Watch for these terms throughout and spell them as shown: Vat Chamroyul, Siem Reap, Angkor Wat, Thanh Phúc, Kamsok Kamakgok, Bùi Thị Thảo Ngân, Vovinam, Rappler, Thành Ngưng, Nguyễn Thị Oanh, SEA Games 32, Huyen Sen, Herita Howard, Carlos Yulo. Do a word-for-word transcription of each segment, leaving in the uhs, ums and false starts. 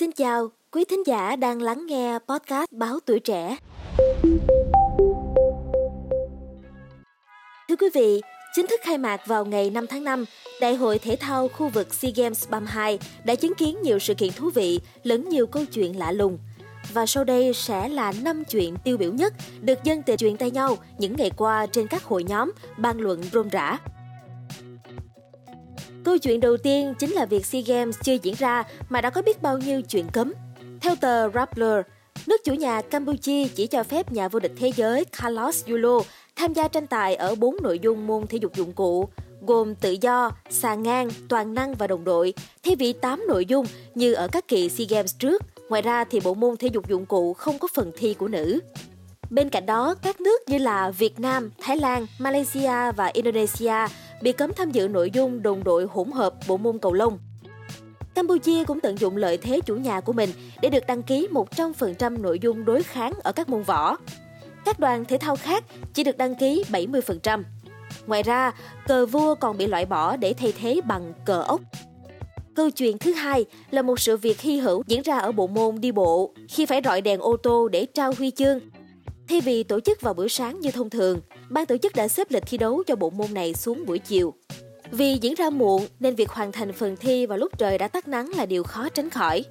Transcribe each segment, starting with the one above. Xin chào quý thính giả đang lắng nghe podcast Báo Tuổi Trẻ. Thưa quý vị, chính thức khai mạc vào ngày năm tháng năm, Đại hội Thể thao khu vực SEA Games ba mươi hai đã chứng kiến nhiều sự kiện thú vị lẫn nhiều câu chuyện lạ lùng. Và sau đây sẽ là năm chuyện tiêu biểu nhất được dân tề chuyện tay nhau những ngày qua trên các hội nhóm, bàn luận rôm rã. Câu chuyện đầu tiên chính là việc SEA Games chưa diễn ra mà đã có biết bao nhiêu chuyện cấm. Theo tờ Rappler, nước chủ nhà Campuchia chỉ cho phép nhà vô địch thế giới Carlos Yulo tham gia tranh tài ở bốn nội dung môn thể dục dụng cụ, gồm tự do, xà ngang, toàn năng và đồng đội, thay vì tám nội dung như ở các kỳ SEA Games trước. Ngoài ra thì bộ môn thể dục dụng cụ không có phần thi của nữ. Bên cạnh đó, các nước như là Việt Nam, Thái Lan, Malaysia và Indonesia bị cấm tham dự nội dung đồng đội hỗn hợp bộ môn cầu lông. Campuchia cũng tận dụng lợi thế chủ nhà của mình để được đăng ký một trăm phần trăm nội dung đối kháng ở các môn võ. Các đoàn thể thao khác chỉ được đăng ký bảy mươi phần trăm. Ngoài ra, cờ vua còn bị loại bỏ để thay thế bằng cờ ốc. Câu chuyện thứ hai là một sự việc hy hữu diễn ra ở bộ môn đi bộ khi phải rọi đèn ô tô để trao huy chương. Thay vì tổ chức vào buổi sáng như thông thường, ban tổ chức đã xếp lịch thi đấu cho bộ môn này xuống buổi chiều. Vì diễn ra muộn nên việc hoàn thành phần thi vào lúc trời đã tắt nắng là điều khó tránh khỏi.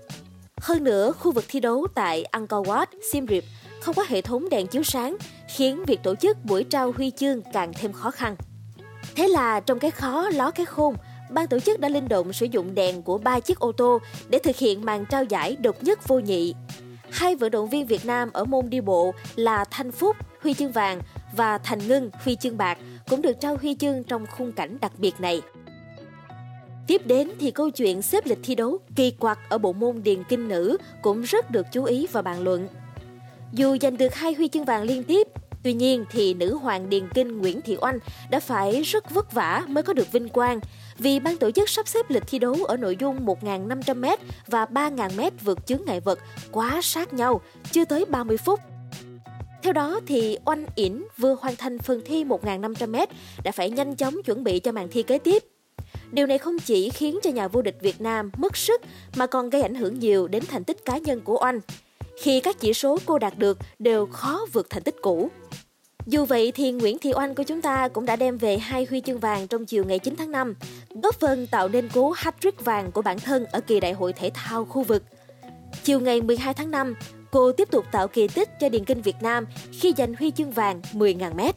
Hơn nữa, khu vực thi đấu tại Angkor Wat, Siem Reap không có hệ thống đèn chiếu sáng, khiến việc tổ chức buổi trao huy chương càng thêm khó khăn. Thế là trong cái khó ló cái khôn, ban tổ chức đã linh động sử dụng đèn của ba chiếc ô tô để thực hiện màn trao giải độc nhất vô nhị. Hai vận động viên Việt Nam ở môn đi bộ là Thanh Phúc, huy chương vàng và Thành Ngưng, huy chương bạc cũng được trao huy chương trong khung cảnh đặc biệt này. Tiếp đến thì câu chuyện xếp lịch thi đấu kỳ quặc ở bộ môn điền kinh nữ cũng rất được chú ý và bàn luận. Dù giành được hai huy chương vàng liên tiếp, tuy nhiên thì nữ hoàng điền kinh Nguyễn Thị Oanh đã phải rất vất vả mới có được vinh quang vì ban tổ chức sắp xếp lịch thi đấu ở nội dung một nghìn năm trăm mét và ba nghìn mét vượt chướng ngại vật quá sát nhau, chưa tới ba mươi phút. Theo đó thì Oanh Yển vừa hoàn thành phần thi một nghìn năm trăm mét đã phải nhanh chóng chuẩn bị cho màn thi kế tiếp. Điều này không chỉ khiến cho nhà vô địch Việt Nam mất sức mà còn gây ảnh hưởng nhiều đến thành tích cá nhân của Oanh, khi các chỉ số cô đạt được đều khó vượt thành tích cũ. Dù vậy thì Nguyễn Thị Oanh của chúng ta cũng đã đem về hai huy chương vàng trong chiều ngày chín tháng năm, góp phần tạo nên cú hat-trick vàng của bản thân ở kỳ đại hội thể thao khu vực. Chiều ngày mười hai tháng năm, cô tiếp tục tạo kỳ tích cho điền kinh Việt Nam khi giành huy chương vàng mười nghìn mét.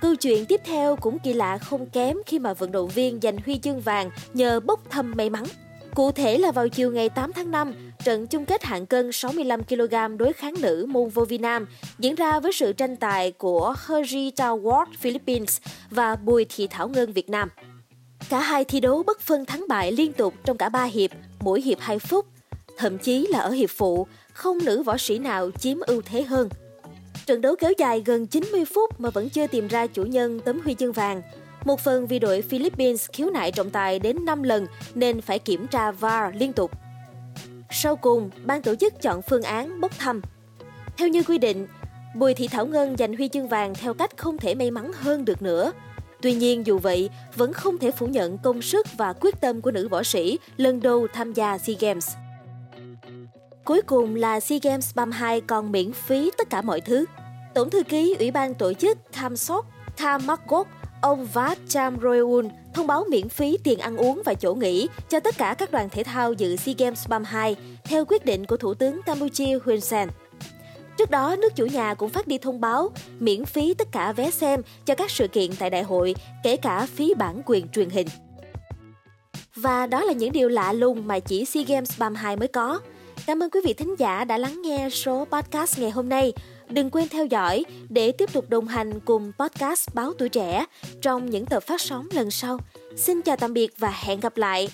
Câu chuyện tiếp theo cũng kỳ lạ không kém khi mà vận động viên giành huy chương vàng nhờ bốc thăm may mắn. Cụ thể là vào chiều ngày tám tháng năm, trận chung kết hạng cân sáu mươi lăm ki lô gam đối kháng nữ môn Vovinam diễn ra với sự tranh tài của Herita Howard Philippines và Bùi Thị Thảo Ngân Việt Nam. Cả hai thi đấu bất phân thắng bại liên tục trong cả ba hiệp, mỗi hiệp hai phút. Thậm chí là ở hiệp phụ, không nữ võ sĩ nào chiếm ưu thế hơn. Trận đấu kéo dài gần chín mươi phút mà vẫn chưa tìm ra chủ nhân tấm huy chương vàng. Một phần vì đội Philippines khiếu nại trọng tài đến năm lần nên phải kiểm tra vê a rờ liên tục. Sau cùng, ban tổ chức chọn phương án bốc thăm. Theo như quy định, Bùi Thị Thảo Ngân giành huy chương vàng theo cách không thể may mắn hơn được nữa. Tuy nhiên dù vậy, vẫn không thể phủ nhận công sức và quyết tâm của nữ võ sĩ lần đầu tham gia SEA Games. Cuối cùng là SEA Games ba mươi hai còn miễn phí tất cả mọi thứ. Tổng thư ký Ủy ban tổ chức Kamsok Kamakgok, ông Vat Chamroyul thông báo miễn phí tiền ăn uống và chỗ nghỉ cho tất cả các đoàn thể thao dự SEA Games ba mươi hai theo quyết định của Thủ tướng Campuchia Huyen Sen. Trước đó, nước chủ nhà cũng phát đi thông báo miễn phí tất cả vé xem cho các sự kiện tại đại hội, kể cả phí bản quyền truyền hình. Và đó là những điều lạ lùng mà chỉ SEA Games ba mươi hai mới có. Cảm ơn quý vị thính giả đã lắng nghe số podcast ngày hôm nay. Đừng quên theo dõi để tiếp tục đồng hành cùng podcast Báo Tuổi Trẻ trong những tập phát sóng lần sau. Xin chào tạm biệt và hẹn gặp lại!